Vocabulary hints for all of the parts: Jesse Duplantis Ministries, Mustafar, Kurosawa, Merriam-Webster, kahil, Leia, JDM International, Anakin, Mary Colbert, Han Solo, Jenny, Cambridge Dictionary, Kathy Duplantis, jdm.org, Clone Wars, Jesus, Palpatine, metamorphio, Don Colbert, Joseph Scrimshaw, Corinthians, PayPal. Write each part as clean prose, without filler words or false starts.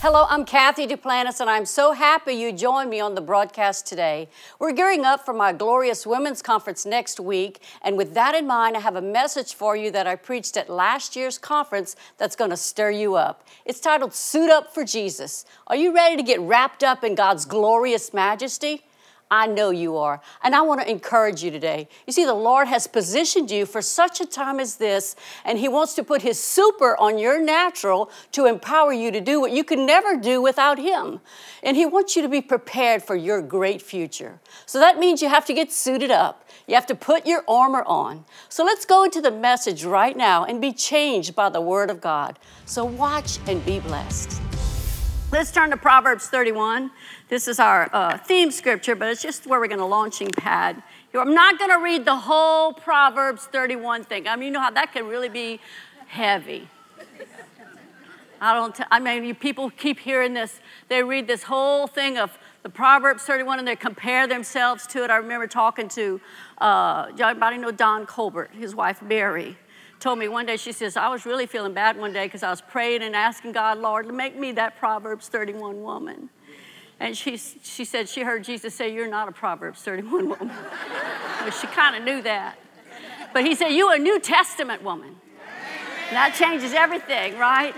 Hello, I'm Kathy Duplantis, and I'm so happy you joined me on the broadcast today. We're gearing up for my glorious women's conference next week, and with that in mind, I have a message for you that I preached at last year's conference that's going to stir you up. It's titled, Suit Up for Jesus. Are you ready to get wrapped up in God's glorious majesty? I know you are, and I want to encourage you today. You see, the Lord has positioned you for such a time as this, and He wants to put His super on your natural to empower you to do what you could never do without Him. And He wants you to be prepared for your great future. So that means you have to get suited up. You have to put your armor on. So let's go into the message right now and be changed by the Word of God. So watch and be blessed. Let's turn to Proverbs 31. This is our theme scripture, but it's just where we're going to launching pad. I'm not going to read the whole Proverbs 31 thing. I mean, you know how that can really be heavy. You people keep hearing this. They read this whole thing of the Proverbs 31 and they compare themselves to it. I remember talking to, everybody know Don Colbert, his wife Mary. Told me one day, she says, I was really feeling bad one day because I was praying and asking God, Lord, make me that Proverbs 31 woman. And she said she heard Jesus say, you're not a Proverbs 31 woman. Well, she kind of knew that. But He said, you're a New Testament woman. And that changes everything, right?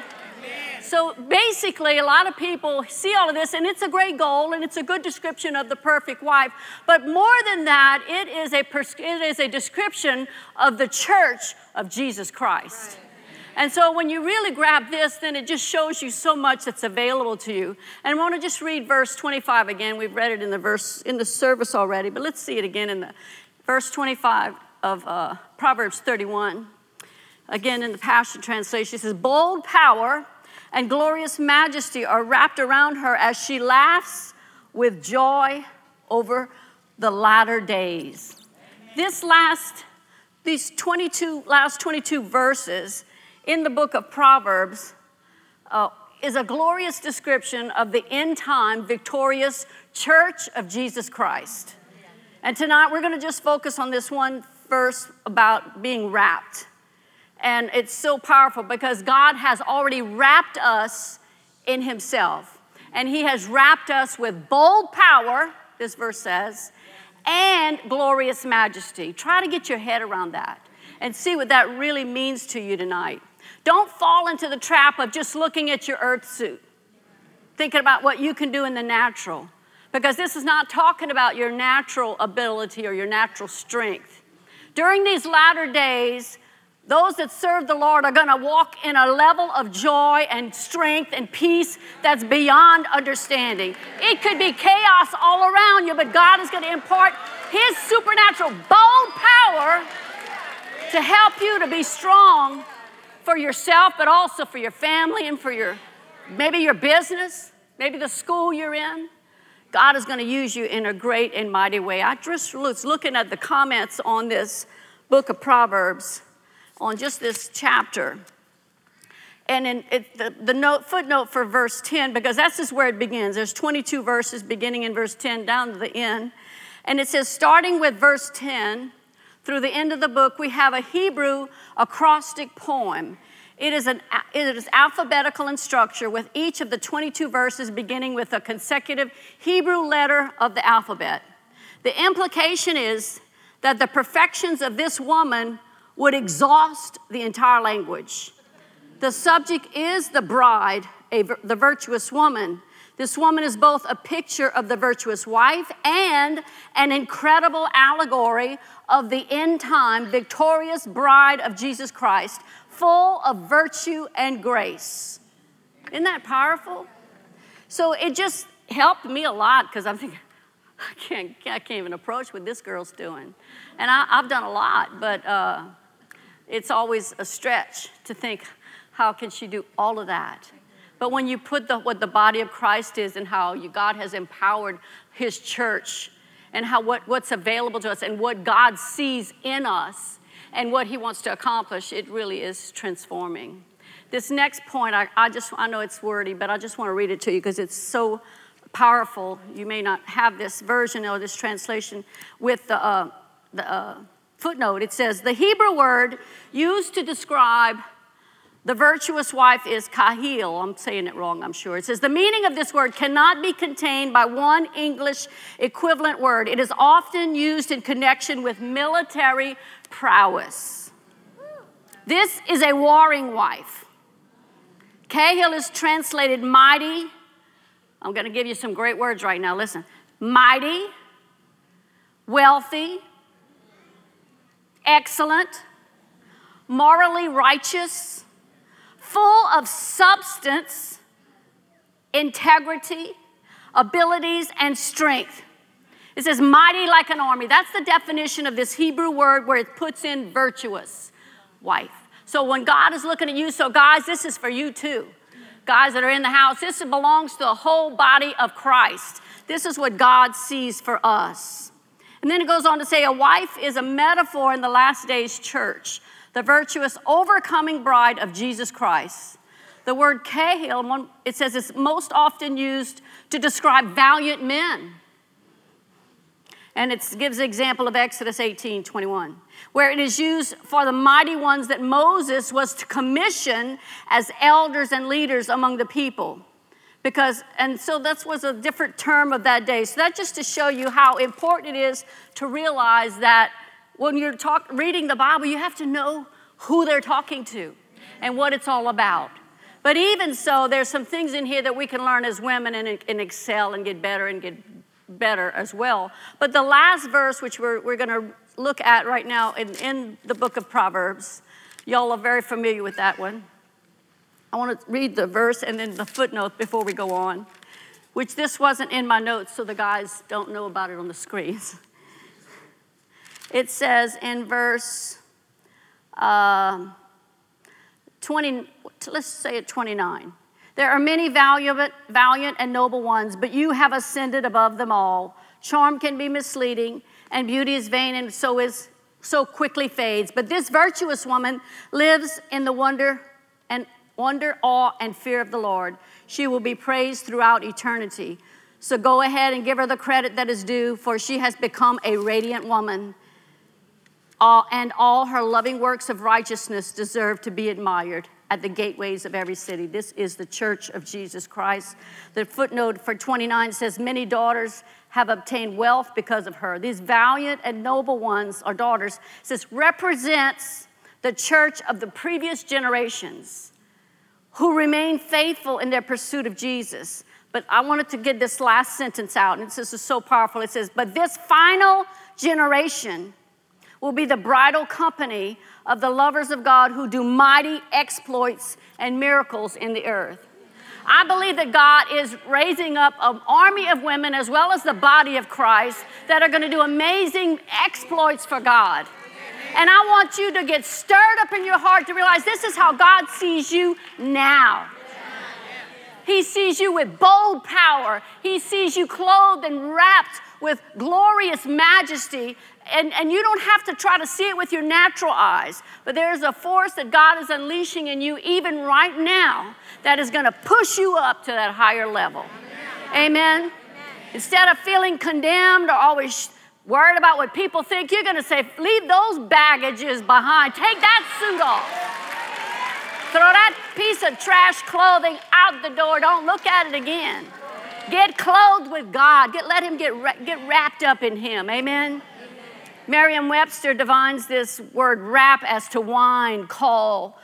So basically, a lot of people see all of this, and it's a great goal, and it's a good description of the perfect wife. But more than that, it is a description of the church of Jesus Christ. Right. And so when you really grab this, then it just shows you so much that's available to you. And I want to just read verse 25 again. We've read it in the verse in the service already, but let's see it again in the verse 25 of Proverbs 31. Again, in the Passion Translation, it says, bold power and glorious majesty are wrapped around her as she laughs with joy over the latter days. Amen. These 22 verses in the book of Proverbs is a glorious description of the end-time victorious church of Jesus Christ. And tonight we're going to just focus on this one verse about being wrapped. And it's so powerful because God has already wrapped us in Himself. And He has wrapped us with bold power, this verse says, and glorious majesty. Try to get your head around that and see what that really means to you tonight. Don't fall into the trap of just looking at your earth suit, thinking about what you can do in the natural. Because this is not talking about your natural ability or your natural strength. During these latter days, those that serve the Lord are going to walk in a level of joy and strength and peace that's beyond understanding. It could be chaos all around you, but God is going to impart His supernatural bold power to help you to be strong for yourself, but also for your family and for your business, maybe the school you're in. God is going to use you in a great and mighty way. I just was looking at the comments on this book of Proverbs, on just this chapter. And in the footnote for verse 10, because that's just where it begins. There's 22 verses beginning in verse 10 down to the end. And it says, starting with verse 10 through the end of the book, we have a Hebrew acrostic poem. It is alphabetical in structure, with each of the 22 verses beginning with a consecutive Hebrew letter of the alphabet. The implication is that the perfections of this woman would exhaust the entire language. The subject is the bride, the virtuous woman. This woman is both a picture of the virtuous wife and an incredible allegory of the end-time victorious bride of Jesus Christ, full of virtue and grace. Isn't that powerful? So it just helped me a lot because I'm thinking, I can't even approach what this girl's doing. And I've done a lot, but it's always a stretch to think, how can she do all of that? But when you put what the body of Christ is and how God has empowered His church and how what's available to us and what God sees in us and what He wants to accomplish, it really is transforming. This next point, I know it's wordy, but I just want to read it to you because it's so powerful. You may not have this version or this translation with the footnote. It says, the Hebrew word used to describe The virtuous wife is kahil. I'm saying it wrong, I'm sure. It says, the meaning of this word cannot be contained by one English equivalent word. It is often used in connection with military prowess. This is a warring wife. Kahil is translated mighty. I'm going to give you some great words right now. Listen. Mighty, wealthy, excellent, morally righteous, full of substance, integrity, abilities, and strength. It says mighty like an army. That's the definition of this Hebrew word where it puts in virtuous wife. So when God is looking at you, so guys, this is for you too. Guys that are in the house, this belongs to the whole body of Christ. This is what God sees for us. And then it goes on to say a wife is a metaphor in the last days church. The virtuous, overcoming bride of Jesus Christ. The word kahil, it says it's most often used to describe valiant men. And it gives an example of Exodus 18:21, where it is used for the mighty ones that Moses was to commission as elders and leaders among the people. So that was a different term of that day. So that just to show you how important it is to realize that when you're reading the Bible, you have to know who they're talking to and what it's all about. But even so, there's some things in here that we can learn as women and excel and get better as well. But the last verse, which we're going to look at right now in the book of Proverbs, y'all are very familiar with that one. I want to read the verse and then the footnote before we go on, which this wasn't in my notes, so the guys don't know about it on the screens. It says in verse 29. There are many valiant and noble ones, but you have ascended above them all. Charm can be misleading, and beauty is vain, and so quickly fades. But this virtuous woman lives in the wonder, awe, and fear of the Lord. She will be praised throughout eternity. So go ahead and give her the credit that is due, for she has become a radiant woman. And all her loving works of righteousness deserve to be admired at the gateways of every city. This is the church of Jesus Christ. The footnote for 29 says, many daughters have obtained wealth because of her. These valiant and noble ones, or daughters, it says, represents the church of the previous generations who remained faithful in their pursuit of Jesus. But I wanted to get this last sentence out, and this is so powerful. It says, but this final generation will be the bridal company of the lovers of God who do mighty exploits and miracles in the earth. I believe that God is raising up an army of women as well as the body of Christ that are going to do amazing exploits for God. And I want you to get stirred up in your heart to realize this is how God sees you now. He sees you with bold power. He sees you clothed and wrapped with glorious majesty. And you don't have to try to see it with your natural eyes. But there's a force that God is unleashing in you even right now that is going to push you up to that higher level. Amen? Instead of feeling condemned or always worried about what people think, you're going to say, leave those baggages behind. Take that suit off. Throw that piece of trash clothing out the door. Don't look at it again. Get clothed with God. Let him get wrapped up in him. Amen? Merriam-Webster defines this word wrap as to wind, coil,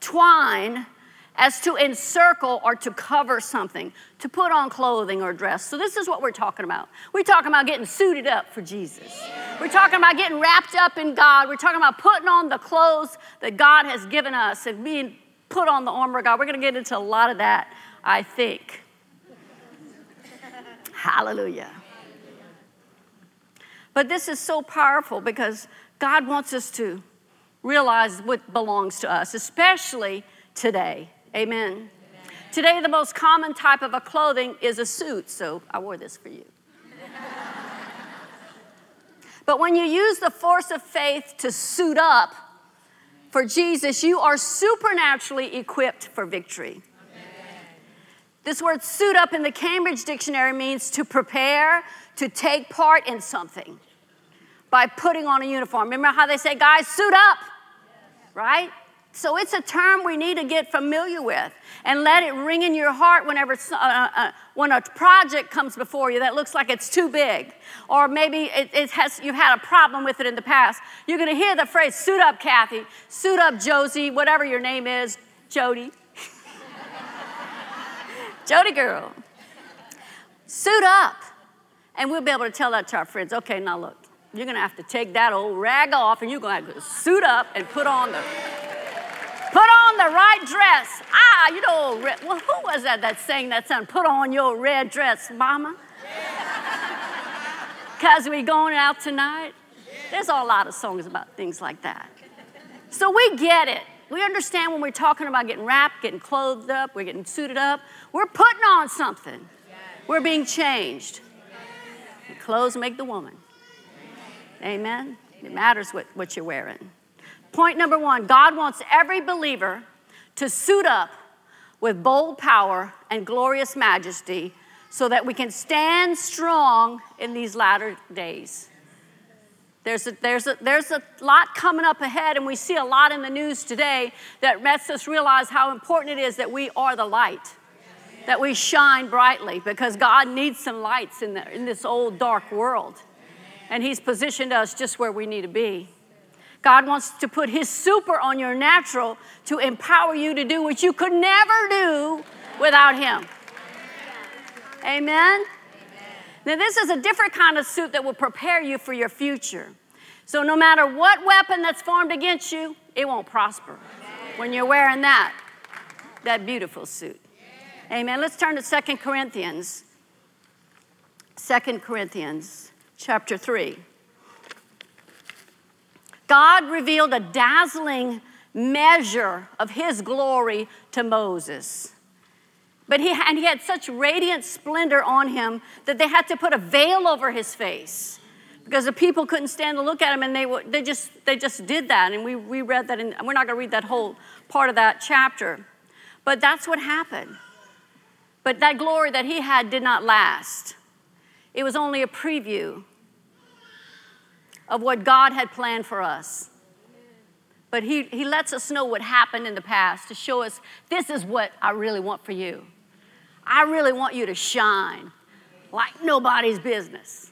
twine, as to encircle or to cover something, to put on clothing or dress. So this is what we're talking about. We're talking about getting suited up for Jesus. We're talking about getting wrapped up in God. We're talking about putting on the clothes that God has given us and being put on the armor of God. We're going to get into a lot of that, I think. Hallelujah. But this is so powerful because God wants us to realize what belongs to us, especially today. Amen. Amen. Today, the most common type of a clothing is a suit, so I wore this for you. But when you use the force of faith to suit up for Jesus, you are supernaturally equipped for victory. Amen. This word suit up in the Cambridge Dictionary means to prepare, to take part in something by putting on a uniform. Remember how they say, guys, suit up, right? So it's a term we need to get familiar with and let it ring in your heart whenever when a project comes before you that looks like it's too big, or maybe you've had a problem with it in the past. You're going to hear the phrase, suit up, Kathy, suit up, Josie, whatever your name is, Jody. Jody girl. Suit up. And we'll be able to tell that to our friends. Okay, now look, you're going to have to take that old rag off and you're going to have to suit up and put on the right dress. Ah, you know, well, who was that sang that song? Put on your red dress, mama. Because we going out tonight. There's a lot of songs about things like that. So we get it. We understand when we're talking about getting wrapped, getting clothed up, we're getting suited up. We're putting on something. We're being changed. And clothes make the woman. Amen? It matters what you're wearing. Point number one, God wants every believer to suit up with bold power and glorious majesty so that we can stand strong in these latter days. There's a lot coming up ahead, and we see a lot in the news today that lets us realize how important it is that we are the light, that we shine brightly, because God needs some lights in this old dark world, and He's positioned us just where we need to be. God wants to put His super on your natural to empower you to do what you could never do without Him. Amen? Now, this is a different kind of suit that will prepare you for your future. So no matter what weapon that's formed against you, it won't prosper when you're wearing that beautiful suit. Amen. Let's turn to 2 Corinthians. 2 Corinthians chapter 3. God revealed a dazzling measure of His glory to Moses. But he had such radiant splendor on him that they had to put a veil over his face because the people couldn't stand to look at him, and they just did that. And we read that, and we're not going to read that whole part of that chapter. But that's what happened. But that glory that he had did not last. It was only a preview of what God had planned for us. But he lets us know what happened in the past to show us, this is what I really want for you. I really want you to shine like nobody's business.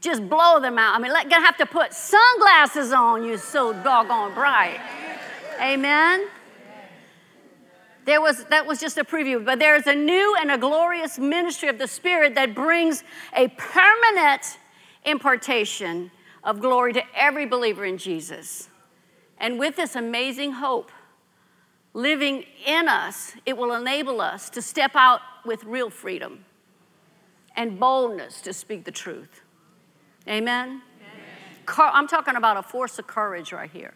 Just blow them out. I mean, you're going to have to put sunglasses on you so doggone bright. Amen? That was just a preview. But there is a new and a glorious ministry of the Spirit that brings a permanent impartation of glory to every believer in Jesus. And with this amazing hope living in us, it will enable us to step out with real freedom and boldness to speak the truth. Amen? Amen. I'm talking about a force of courage right here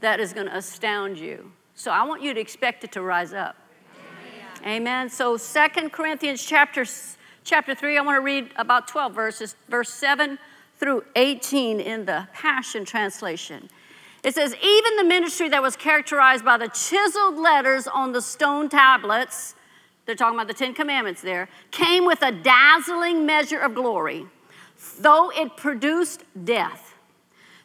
that is going to astound you. So I want you to expect it to rise up. Amen. Amen. So 2 Corinthians chapter 3, I want to read about 12 verses, verse 7 through 18 in the Passion Translation. It says, even the ministry that was characterized by the chiseled letters on the stone tablets, they're talking about the Ten Commandments there, came with a dazzling measure of glory, though it produced death.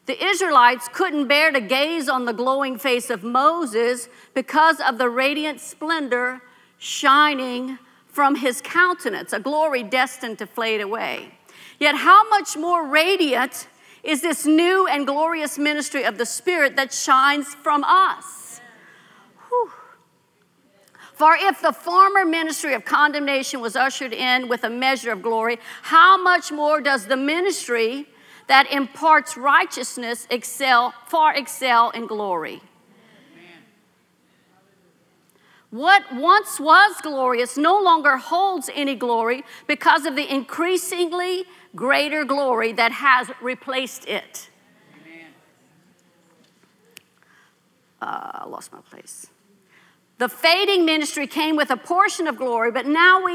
The Israelites couldn't bear to gaze on the glowing face of Moses because of the radiant splendor shining from his countenance, a glory destined to fade away. Yet how much more radiant is this new and glorious ministry of the Spirit that shines from us. Whew. For if the former ministry of condemnation was ushered in with a measure of glory, how much more does the ministry that imparts righteousness far excel in glory? What once was glorious no longer holds any glory because of the increasingly greater glory that has replaced it. I lost my place. The fading ministry came with a portion of glory, but now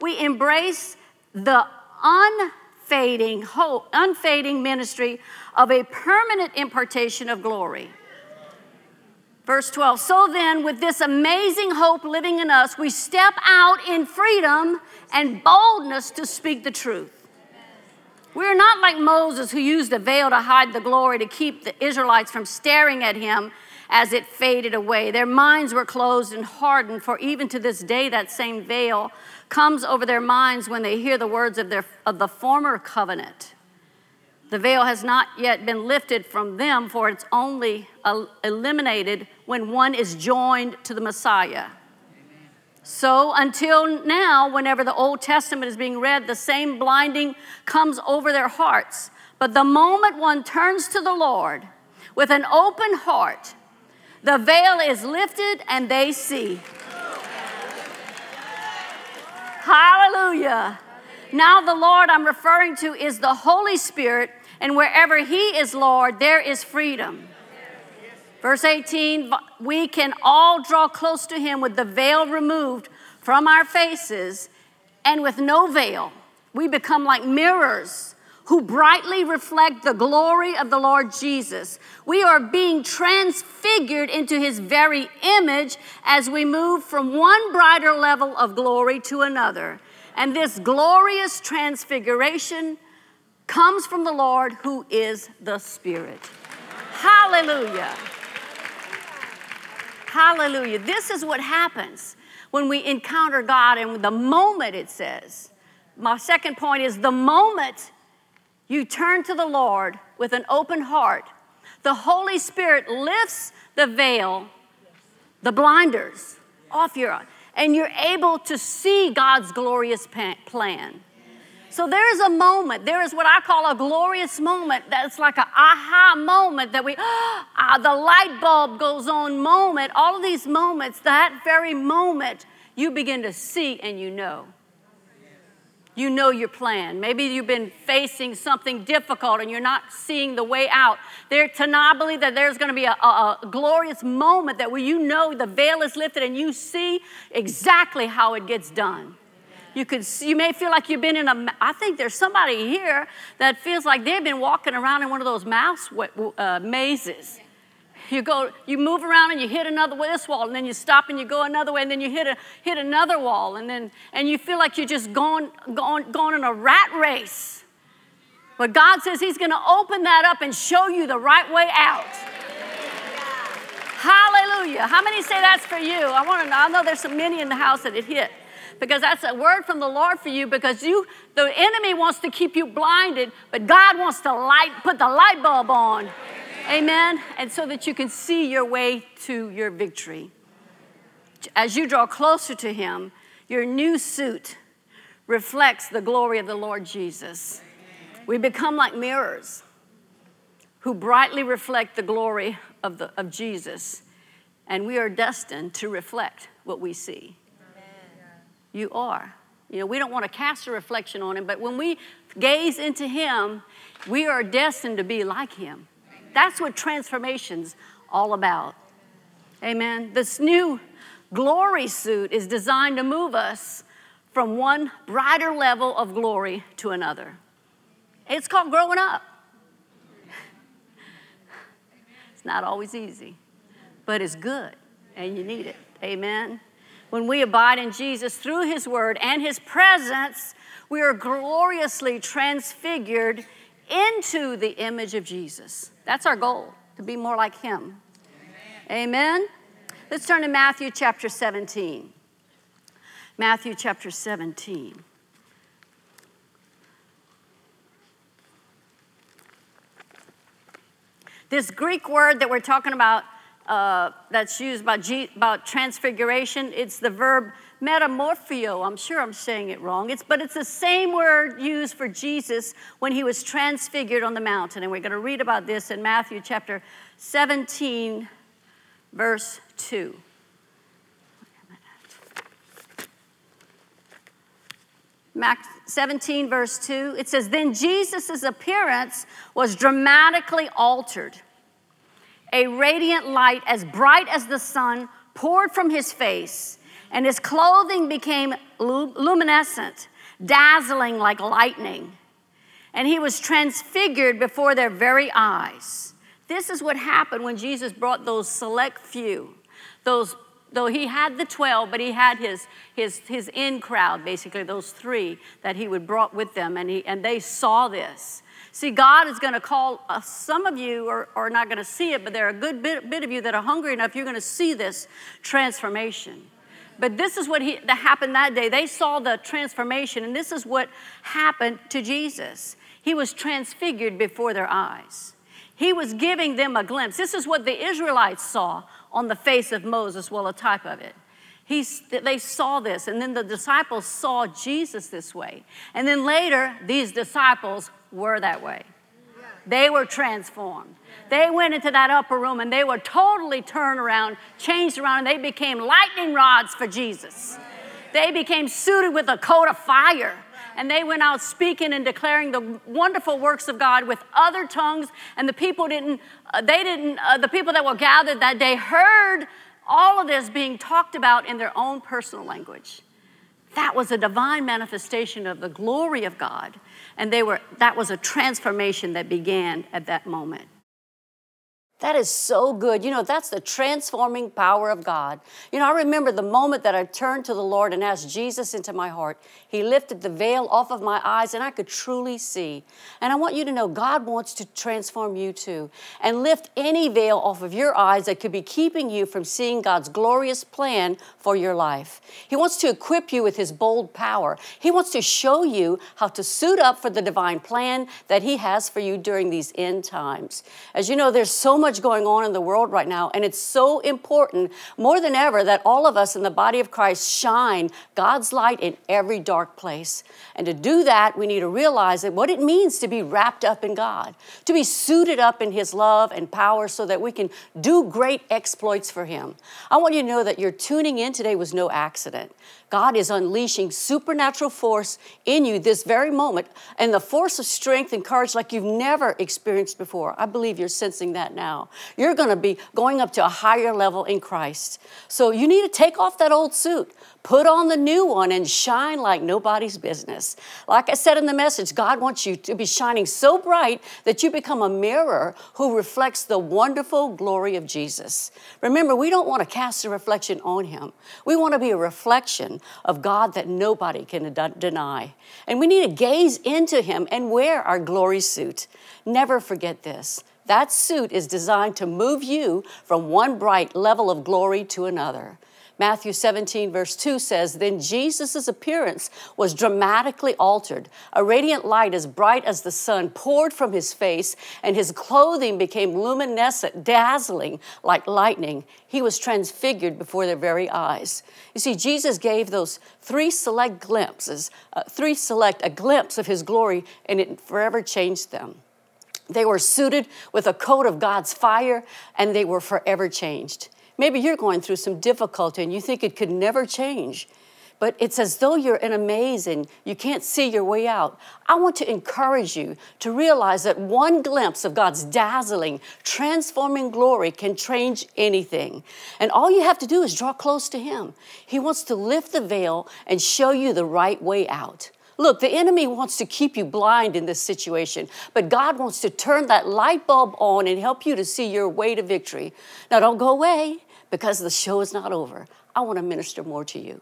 we embrace the unfading ministry of a permanent impartation of glory. Verse 12, so then with this amazing hope living in us, we step out in freedom and boldness to speak the truth. We're not like Moses, who used a veil to hide the glory to keep the Israelites from staring at him as it faded away. Their minds were closed and hardened, for even to this day that same veil comes over their minds when they hear the words of the former covenant. The veil has not yet been lifted from them, for it's only eliminated when one is joined to the Messiah. So until now, whenever the Old Testament is being read, the same blinding comes over their hearts. But the moment one turns to the Lord with an open heart, the veil is lifted and they see. Hallelujah. Now the Lord I'm referring to is the Holy Spirit, and wherever He is Lord, there is freedom. Verse 18, we can all draw close to Him with the veil removed from our faces, and with no veil, we become like mirrors who brightly reflect the glory of the Lord Jesus. We are being transfigured into His very image as we move from one brighter level of glory to another. And this glorious transfiguration comes from the Lord, who is the Spirit. Hallelujah. Hallelujah. This is what happens when we encounter God. And the moment, it says, my second point is, the moment you turn to the Lord with an open heart, the Holy Spirit lifts the veil, the blinders off your eyes, and you're able to see God's glorious plan. So there is a moment, there is what I call a glorious moment, that's like an aha moment that the light bulb goes on moment, all of these moments, that very moment, you begin to see and you know. You know your plan. Maybe you've been facing something difficult and you're not seeing the way out. I believe that there's going to be a glorious moment that where you know the veil is lifted and you see exactly how it gets done. You may feel like you've been I think there's somebody here that feels like they've been walking around in one of those mouse mazes. You move around and you hit another this wall, and then you stop and you go another way, and then you hit another wall, and you feel like you're just going in a rat race. But God says He's going to open that up and show you the right way out. Hallelujah! How many say that's for you? I want to know. I know there's so many in the house that it hit. Because that's a word from the Lord for you, because the enemy wants to keep you blinded, but God wants to put the light bulb on. Amen. And so that you can see your way to your victory. As you draw closer to Him, your new suit reflects the glory of the Lord Jesus. We become like mirrors who brightly reflect the glory of Jesus. And we are destined to reflect what we see. You are. You know, we don't want to cast a reflection on Him, but when we gaze into Him, we are destined to be like Him. That's what transformation's all about. Amen. This new glory suit is designed to move us from one brighter level of glory to another. It's called growing up. It's not always easy, but it's good, and you need it. Amen. When we abide in Jesus through His word and His presence, we are gloriously transfigured into the image of Jesus. That's our goal, to be more like Him. Amen. Amen? Let's turn to Matthew chapter 17. Matthew chapter 17. This Greek word that we're talking about, that's used about transfiguration. It's the verb metamorphio. I'm sure I'm saying it wrong. But it's the same word used for Jesus when He was transfigured on the mountain. And we're going to read about this in Matthew chapter 17, verse 2. Matthew 17, verse 2. It says, "Then Jesus' appearance was dramatically altered. A radiant light as bright as the sun poured from His face, and His clothing became luminescent, dazzling like lightning. And He was transfigured before their very eyes." This is what happened when Jesus brought those select few. Though He had the 12, but He had his in crowd, basically, those three that He would brought with them, and they saw this. See, God is going to call us. Some of you are not going to see it, but there are a good bit of you that are hungry enough, you're going to see this transformation. But this is what happened that day. They saw the transformation, and this is what happened to Jesus. He was transfigured before their eyes. He was giving them a glimpse. This is what the Israelites saw on the face of Moses, well, a type of it. They saw this, and then the disciples saw Jesus this way. And then later, these disciples were that way. They were transformed. They went into that upper room and they were totally turned around, changed around, and they became lightning rods for Jesus. They became suited with a coat of fire. And they went out speaking and declaring the wonderful works of God with other tongues. And the people that were gathered that day heard all of this being talked about in their own personal language. That was a divine manifestation of the glory of God. And that was a transformation that began at that moment. That is so good. You know, that's the transforming power of God. You know, I remember the moment that I turned to the Lord and asked Jesus into my heart. He lifted the veil off of my eyes and I could truly see. And I want you to know God wants to transform you too and lift any veil off of your eyes that could be keeping you from seeing God's glorious plan for your life. He wants to equip you with His bold power. He wants to show you how to suit up for the divine plan that He has for you during these end times. As you know, there's so much going on in the world right now, and it's so important more than ever that all of us in the body of Christ shine God's light in every dark place. And to do that, we need to realize that what it means to be wrapped up in God, to be suited up in His love and power so that we can do great exploits for Him. I want you to know that your tuning in today was no accident. God is unleashing supernatural force in you this very moment, and the force of strength and courage like you've never experienced before. I believe you're sensing that now. You're going to be going up to a higher level in Christ. So you need to take off that old suit, put on the new one, and shine like nobody's business. Like I said in the message, God wants you to be shining so bright that you become a mirror who reflects the wonderful glory of Jesus. Remember, we don't want to cast a reflection on Him. We want to be a reflection of God that nobody can deny. And we need to gaze into Him and wear our glory suit. Never forget this. That suit is designed to move you from one bright level of glory to another. Matthew 17, verse 2 says, "Then Jesus' appearance was dramatically altered. A radiant light as bright as the sun poured from His face, and His clothing became luminescent, dazzling like lightning. He was transfigured before their very eyes." You see, Jesus gave those a glimpse of His glory, and it forever changed them. They were suited with a coat of God's fire, and they were forever changed. Maybe you're going through some difficulty and you think it could never change, but it's as though you're in a maze and you can't see your way out. I want to encourage you to realize that one glimpse of God's dazzling, transforming glory can change anything. And all you have to do is draw close to Him. He wants to lift the veil and show you the right way out. Look, the enemy wants to keep you blind in this situation, but God wants to turn that light bulb on and help you to see your way to victory. Now, don't go away, because the show is not over. I want to minister more to you.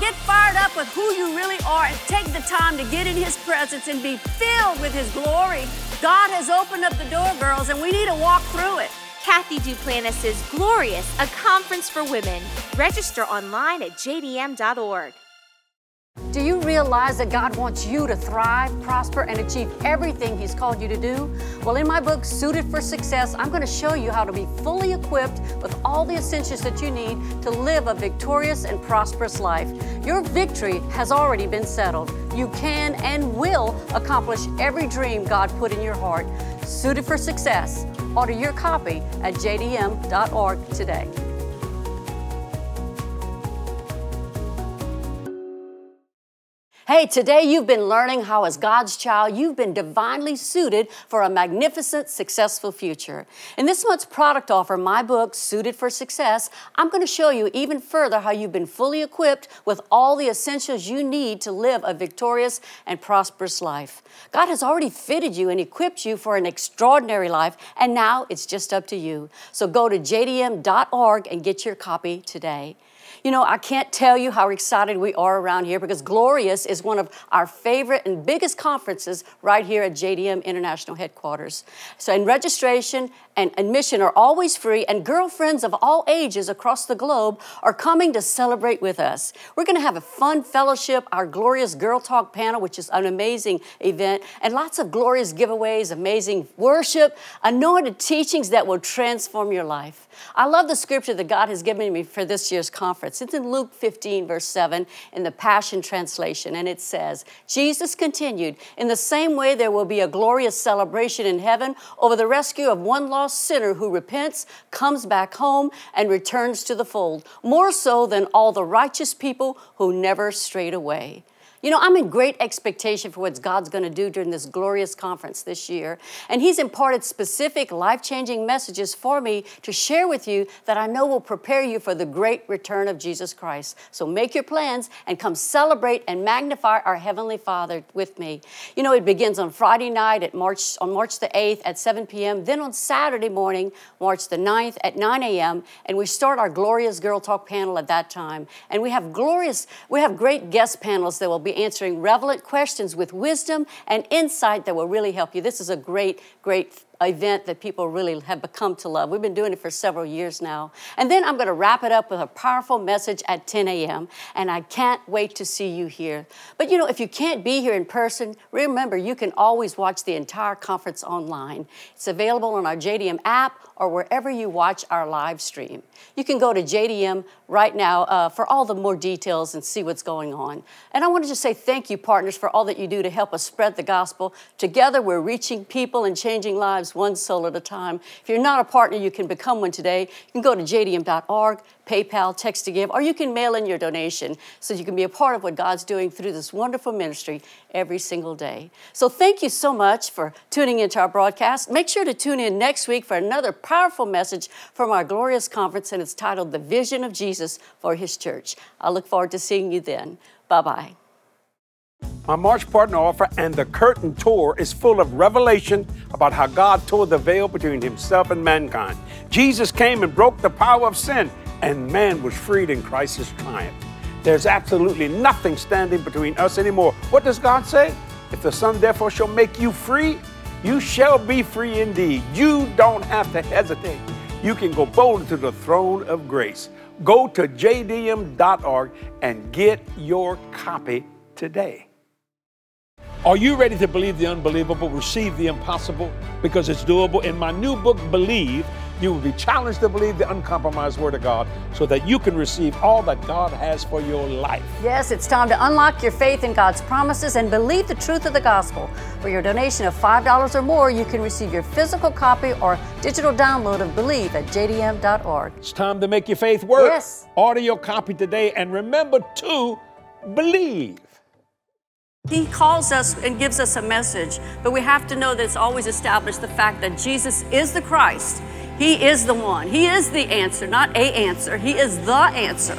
Get fired up with who you really are and take the time to get in His presence and be filled with His glory. God has opened up the door, girls, and we need to walk through it. Kathy Duplantis' Glorious, a conference for women. Register online at jdm.org. Do you realize that God wants you to thrive, prosper, and achieve everything He's called you to do? Well, in my book, Suited for Success, I'm going to show you how to be fully equipped with all the essentials that you need to live a victorious and prosperous life. Your victory has already been settled. You can and will accomplish every dream God put in your heart. Suited for Success. Order your copy at jdm.org today. Hey, today you've been learning how as God's child, you've been divinely suited for a magnificent, successful future. In this month's product offer, my book, Suited for Success, I'm going to show you even further how you've been fully equipped with all the essentials you need to live a victorious and prosperous life. God has already fitted you and equipped you for an extraordinary life, and now it's just up to you. So go to jdm.org and get your copy today. You know, I can't tell you how excited we are around here because Glorious is one of our favorite and biggest conferences right here at JDM International Headquarters. So, and registration and admission are always free, and girlfriends of all ages across the globe are coming to celebrate with us. We're going to have a fun fellowship, our Glorious Girl Talk panel, which is an amazing event, and lots of glorious giveaways, amazing worship, anointed teachings that will transform your life. I love the scripture that God has given me for this year's conference. It's in Luke 15, verse 7, in the Passion Translation, and it says, Jesus continued, in the same way there will be a glorious celebration in heaven over the rescue of one lost sinner who repents, comes back home, and returns to the fold, more so than all the righteous people who never strayed away. You know, I'm in great expectation for what God's going to do during this glorious conference this year. And He's imparted specific life-changing messages for me to share with you that I know will prepare you for the great return of Jesus Christ. So make your plans and come celebrate and magnify our Heavenly Father with me. You know, it begins on Friday night on March the 8th at 7 p.m., then on Saturday morning, March the 9th at 9 a.m., and we start our Glorious Girl Talk panel at that time. And we have great guest panels that will be answering relevant questions with wisdom and insight that will really help you. This is a great event that people really have become to love. We've been doing it for several years now. And then I'm going to wrap it up with a powerful message at 10 a.m. And I can't wait to see you here. But you know, if you can't be here in person, remember you can always watch the entire conference online. It's available on our JDM app or wherever you watch our live stream. You can go to JDM right now for all the more details and see what's going on. And I want to just say thank you, partners, for all that you do to help us spread the gospel. Together we're reaching people and changing lives, one soul at a time. If you're not a partner, you can become one today. You can go to jdm.org, PayPal, text to give, or you can mail in your donation so you can be a part of what God's doing through this wonderful ministry every single day. So thank you so much for tuning into our broadcast. Make sure to tune in next week for another powerful message from our glorious conference, and it's titled The Vision of Jesus for His Church. I look forward to seeing you then. Bye-bye. My March partner offer and the curtain tour is full of revelation about how God tore the veil between Himself and mankind. Jesus came and broke the power of sin, and man was freed in Christ's triumph. There's absolutely nothing standing between us anymore. What does God say? If the Son therefore shall make you free, you shall be free indeed. You don't have to hesitate. You can go boldly to the throne of grace. Go to jdm.org and get your copy today. Are you ready to believe the unbelievable, receive the impossible? Because it's doable. In my new book, Believe, you will be challenged to believe the uncompromised Word of God so that you can receive all that God has for your life. Yes, it's time to unlock your faith in God's promises and believe the truth of the gospel. For your donation of $5 or more, you can receive your physical copy or digital download of Believe at jdm.org. It's time to make your faith work. Yes. Order your copy today and remember to believe. He calls us and gives us a message, but we have to know that it's always established the fact that Jesus is the Christ. He is the one. He is the answer, not a answer. He is the answer.